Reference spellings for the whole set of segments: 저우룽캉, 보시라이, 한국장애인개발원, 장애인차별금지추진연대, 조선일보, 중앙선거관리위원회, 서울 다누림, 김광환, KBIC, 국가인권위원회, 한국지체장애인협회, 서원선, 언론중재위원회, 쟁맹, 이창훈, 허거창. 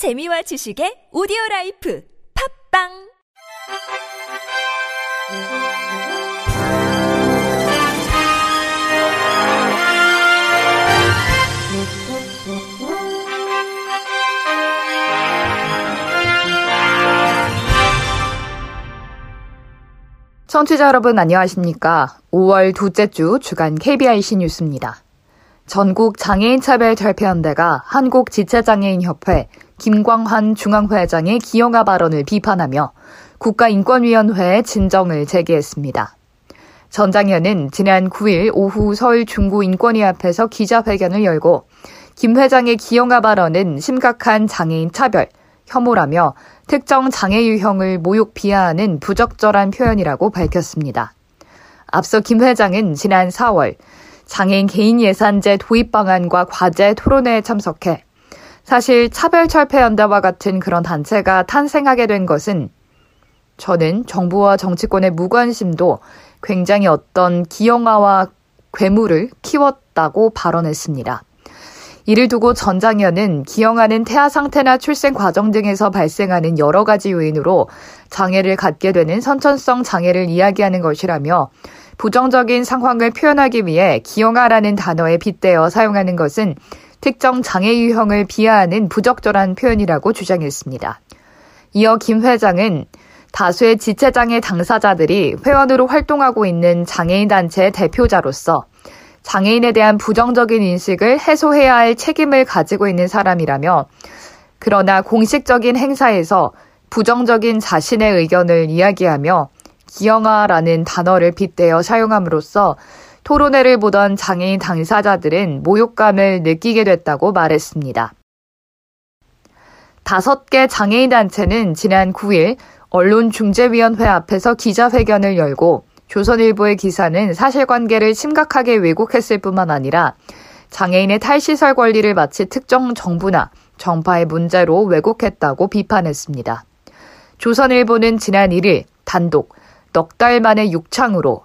재미와 지식의 오디오라이프 팝빵! 청취자 여러분 안녕하십니까? 5월 둘째 주 주간 KBIC 뉴스입니다. 전국 장애인차별철폐연대가 한국지체장애인협회 김광환 중앙회장의 기형아 발언을 비판하며 국가인권위원회에 진정을 제기했습니다. 전 장현은 지난 9일 오후 서울 중구인권위 앞에서 기자회견을 열고 김 회장의 기형아 발언은 심각한 장애인 차별, 혐오라며 특정 장애 유형을 모욕 비하하는 부적절한 표현이라고 밝혔습니다. 앞서 김 회장은 지난 4월 장애인 개인 예산제 도입 방안과 과제 토론회에 참석해 사실 차별철폐연대와 같은 그런 단체가 탄생하게 된 것은 저는 정부와 정치권의 무관심도 굉장히 어떤 기형아와 괴물을 키웠다고 발언했습니다. 이를 두고 전 장현은 기형아는 태아 상태나 출생 과정 등에서 발생하는 여러 가지 요인으로 장애를 갖게 되는 선천성 장애를 이야기하는 것이라며 부정적인 상황을 표현하기 위해 기형아라는 단어에 빗대어 사용하는 것은 특정 장애 유형을 비하하는 부적절한 표현이라고 주장했습니다. 이어 김 회장은 다수의 지체장애 당사자들이 회원으로 활동하고 있는 장애인 단체의 대표자로서 장애인에 대한 부정적인 인식을 해소해야 할 책임을 가지고 있는 사람이라며 그러나 공식적인 행사에서 부정적인 자신의 의견을 이야기하며 기형아라는 단어를 빗대어 사용함으로써 토론회를 보던 장애인 당사자들은 모욕감을 느끼게 됐다고 말했습니다. 5개 장애인 단체는 지난 9일 언론중재위원회 앞에서 기자회견을 열고 조선일보의 기사는 사실관계를 심각하게 왜곡했을 뿐만 아니라 장애인의 탈시설 권리를 마치 특정 정부나 정파의 문제로 왜곡했다고 비판했습니다. 조선일보는 지난 1일 단독 넉 달 만에 6창으로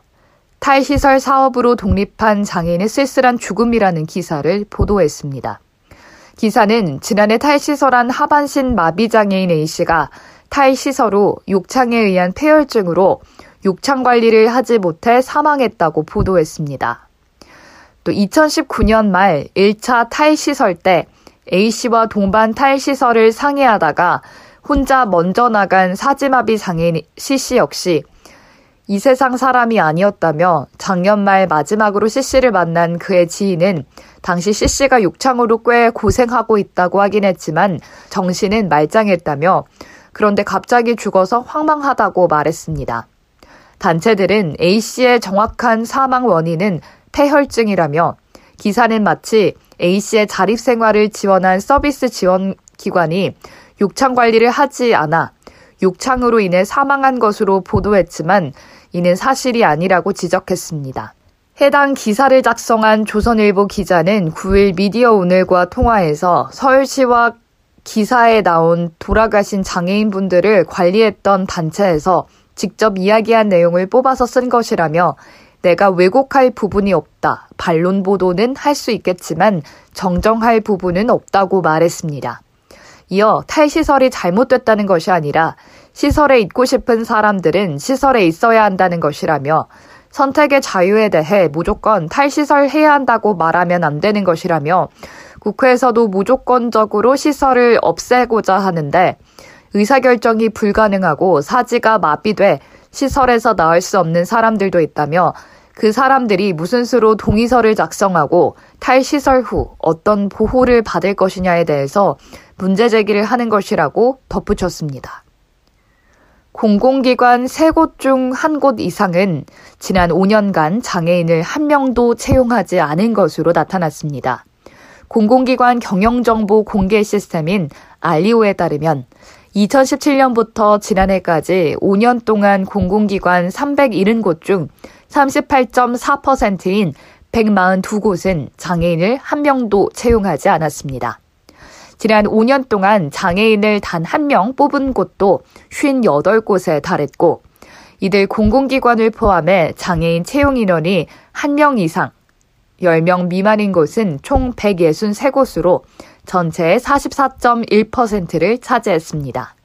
탈시설 사업으로 독립한 장애인의 쓸쓸한 죽음이라는 기사를 보도했습니다. 기사는 지난해 탈시설한 하반신 마비장애인 A씨가 탈시설 후 욕창에 의한 폐혈증으로 욕창 관리를 하지 못해 사망했다고 보도했습니다. 또 2019년 말 1차 탈시설 때 A씨와 동반 탈시설을 상의하다가 혼자 먼저 나간 사지마비 장애인 C씨 역시 이 세상 사람이 아니었다며 작년 말 마지막으로 C씨를 만난 그의 지인은 당시 C씨가 욕창으로 꽤 고생하고 있다고 하긴 했지만 정신은 말짱했다며 그런데 갑자기 죽어서 황망하다고 말했습니다. 단체들은 A씨의 정확한 사망 원인은 폐혈증이라며 기사는 마치 A씨의 자립생활을 지원한 서비스 지원기관이 욕창 관리를 하지 않아 욕창으로 인해 사망한 것으로 보도했지만 이는 사실이 아니라고 지적했습니다. 해당 기사를 작성한 조선일보 기자는 9일 미디어오늘과 통화에서 서울시와 기사에 나온 돌아가신 장애인분들을 관리했던 단체에서 직접 이야기한 내용을 뽑아서 쓴 것이라며 내가 왜곡할 부분이 없다. 반론 보도는 할 수 있겠지만 정정할 부분은 없다고 말했습니다. 이어 탈시설이 잘못됐다는 것이 아니라 시설에 있고 싶은 사람들은 시설에 있어야 한다는 것이라며 선택의 자유에 대해 무조건 탈시설해야 한다고 말하면 안 되는 것이라며 국회에서도 무조건적으로 시설을 없애고자 하는데 의사결정이 불가능하고 사지가 마비돼 시설에서 나올 수 없는 사람들도 있다며 그 사람들이 무슨 수로 동의서를 작성하고 탈시설 후 어떤 보호를 받을 것이냐에 대해서 문제 제기를 하는 것이라고 덧붙였습니다. 공공기관 3곳 중 1곳 이상은 지난 5년간 장애인을 1명도 채용하지 않은 것으로 나타났습니다. 공공기관 경영정보 공개 시스템인 알리오에 따르면 2017년부터 지난해까지 5년 동안 공공기관 370곳 중 38.4%인 142곳은 장애인을 1명도 채용하지 않았습니다. 지난 5년 동안 장애인을 단 1명 뽑은 곳도 58곳에 달했고 이들 공공기관을 포함해 장애인 채용 인원이 1명 이상, 10명 미만인 곳은 총 163곳으로 전체의 44.1%를 차지했습니다.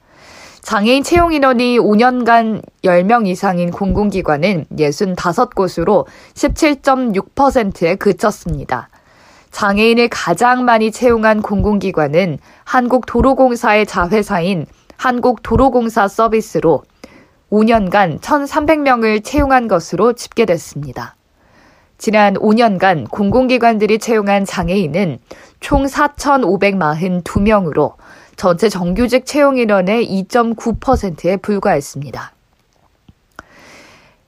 장애인 채용 인원이 5년간 10명 이상인 공공기관은 65곳으로 17.6%에 그쳤습니다. 장애인을 가장 많이 채용한 공공기관은 한국도로공사의 자회사인 한국도로공사 서비스로 5년간 1,300명을 채용한 것으로 집계됐습니다. 지난 5년간 공공기관들이 채용한 장애인은 총 4,542명으로 전체 정규직 채용 인원의 2.9%에 불과했습니다.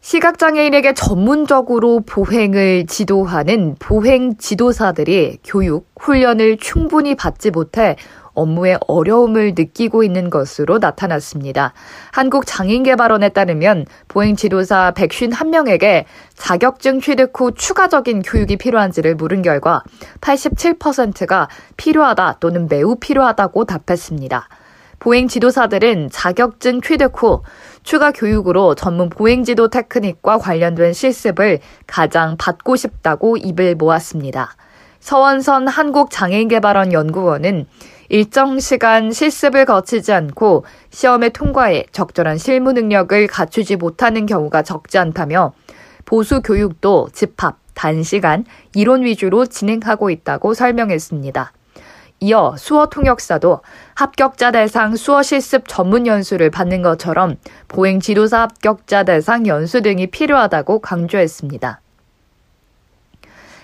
시각장애인에게 전문적으로 보행을 지도하는 보행 지도사들이 교육, 훈련을 충분히 받지 못해 업무에 어려움을 느끼고 있는 것으로 나타났습니다. 한국장애인개발원에 따르면 보행지도사 151명에게 자격증 취득 후 추가적인 교육이 필요한지를 물은 결과 87%가 필요하다 또는 매우 필요하다고 답했습니다. 보행지도사들은 자격증 취득 후 추가 교육으로 전문 보행지도 테크닉과 관련된 실습을 가장 받고 싶다고 입을 모았습니다. 서원선 한국장애인개발원 연구원은 일정 시간 실습을 거치지 않고 시험의 통과에 적절한 실무 능력을 갖추지 못하는 경우가 적지 않다며 보수 교육도 집합, 단시간, 이론 위주로 진행하고 있다고 설명했습니다. 이어 수어 통역사도 합격자 대상 수어 실습 전문 연수를 받는 것처럼 보행 지도사 합격자 대상 연수 등이 필요하다고 강조했습니다.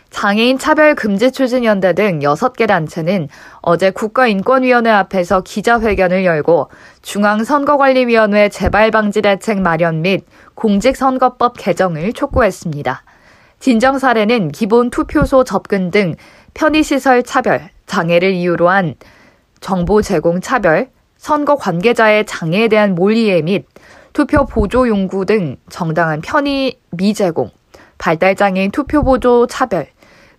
장애인차별금지추진연대 등 6개 단체는 어제 국가인권위원회 앞에서 기자회견을 열고 중앙선거관리위원회 재발방지대책 마련 및 공직선거법 개정을 촉구했습니다. 진정 사례는 기본 투표소 접근 등 편의시설 차별, 장애를 이유로 한 정보 제공 차별, 선거 관계자의 장애에 대한 몰이해 및 투표 보조 용구 등 정당한 편의 미제공, 발달장애인 투표 보조 차별,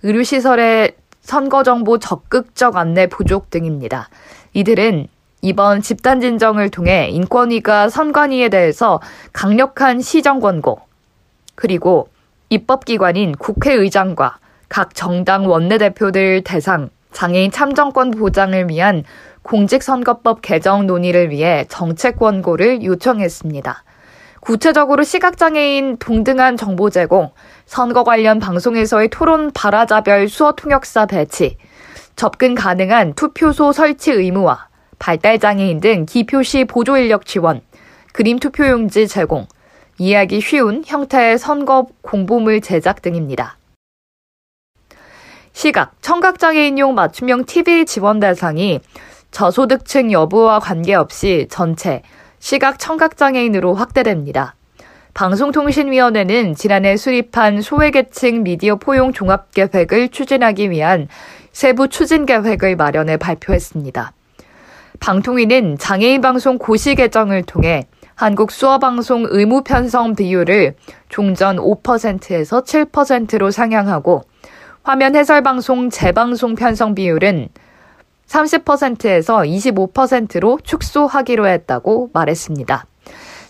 의료시설의 선거정보 적극적 안내 부족 등입니다. 이들은 이번 집단진정을 통해 인권위가 선관위에 대해서 강력한 시정권고, 그리고 입법기관인 국회의장과 각 정당 원내대표들 대상 장애인 참정권 보장을 위한 공직선거법 개정 논의를 위해 정책권고를 요청했습니다. 구체적으로 시각장애인 동등한 정보 제공, 선거 관련 방송에서의 토론 발화자별 수어 통역사 배치, 접근 가능한 투표소 설치 의무화, 발달장애인 등 기표시 보조인력 지원, 그림 투표용지 제공, 이해하기 쉬운 형태의 선거 공보물 제작 등입니다. 시각, 청각장애인용 맞춤형 TV 지원 대상이 저소득층 여부와 관계없이 전체 시각 청각장애인으로 확대됩니다. 방송통신위원회는 지난해 수립한 소외계층 미디어 포용 종합계획을 추진하기 위한 세부 추진계획을 마련해 발표했습니다. 방통위는 장애인방송 고시 개정을 통해 한국수어방송 의무 편성 비율을 종전 5%에서 7%로 상향하고 화면 해설방송 재방송 편성 비율은 30%에서 25%로 축소하기로 했다고 말했습니다.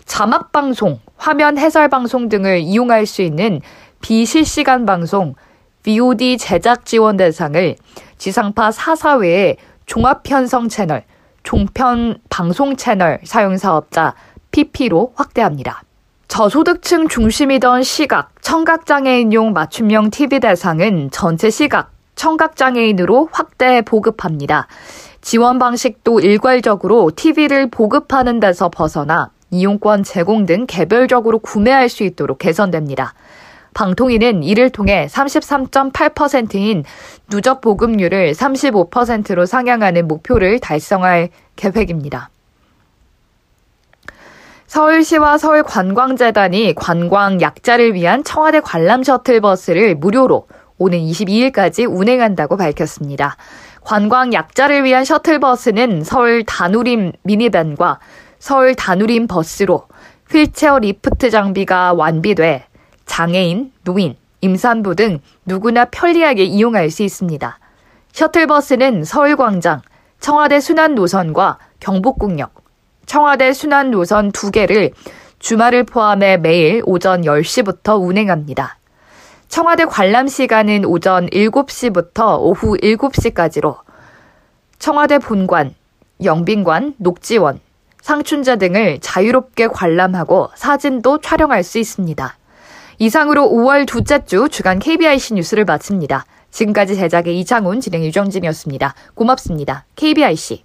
자막방송, 화면 해설방송 등을 이용할 수 있는 비실시간 방송, VOD 제작 지원 대상을 지상파 4사 외에 종합편성 채널, 종편 방송 채널 사용사업자 PP로 확대합니다. 저소득층 중심이던 시각, 청각장애인용 맞춤형 TV 대상은 전체 시각, 청각장애인으로 확대 보급합니다. 지원 방식도 일괄적으로 TV를 보급하는 데서 벗어나 이용권 제공 등 개별적으로 구매할 수 있도록 개선됩니다. 방통위는 이를 통해 33.8%인 누적 보급률을 35%로 상향하는 목표를 달성할 계획입니다. 서울시와 서울관광재단이 관광 약자를 위한 청와대 관람 셔틀버스를 무료로 오는 22일까지 운행한다고 밝혔습니다. 관광 약자를 위한 셔틀버스는 서울 다누림 미니밴과 서울 다누림 버스로 휠체어 리프트 장비가 완비돼 장애인, 노인, 임산부 등 누구나 편리하게 이용할 수 있습니다. 셔틀버스는 서울광장, 청와대 순환노선과 경복궁역, 청와대 순환노선 2개를 주말을 포함해 매일 오전 10시부터 운행합니다. 청와대 관람 시간은 오전 7시부터 오후 7시까지로 청와대 본관, 영빈관, 녹지원, 상춘자 등을 자유롭게 관람하고 사진도 촬영할 수 있습니다. 이상으로 5월 둘째 주 주간 KBIC 뉴스를 마칩니다. 지금까지 제작의 이창훈, 진행 유정진이었습니다. 고맙습니다. KBIC.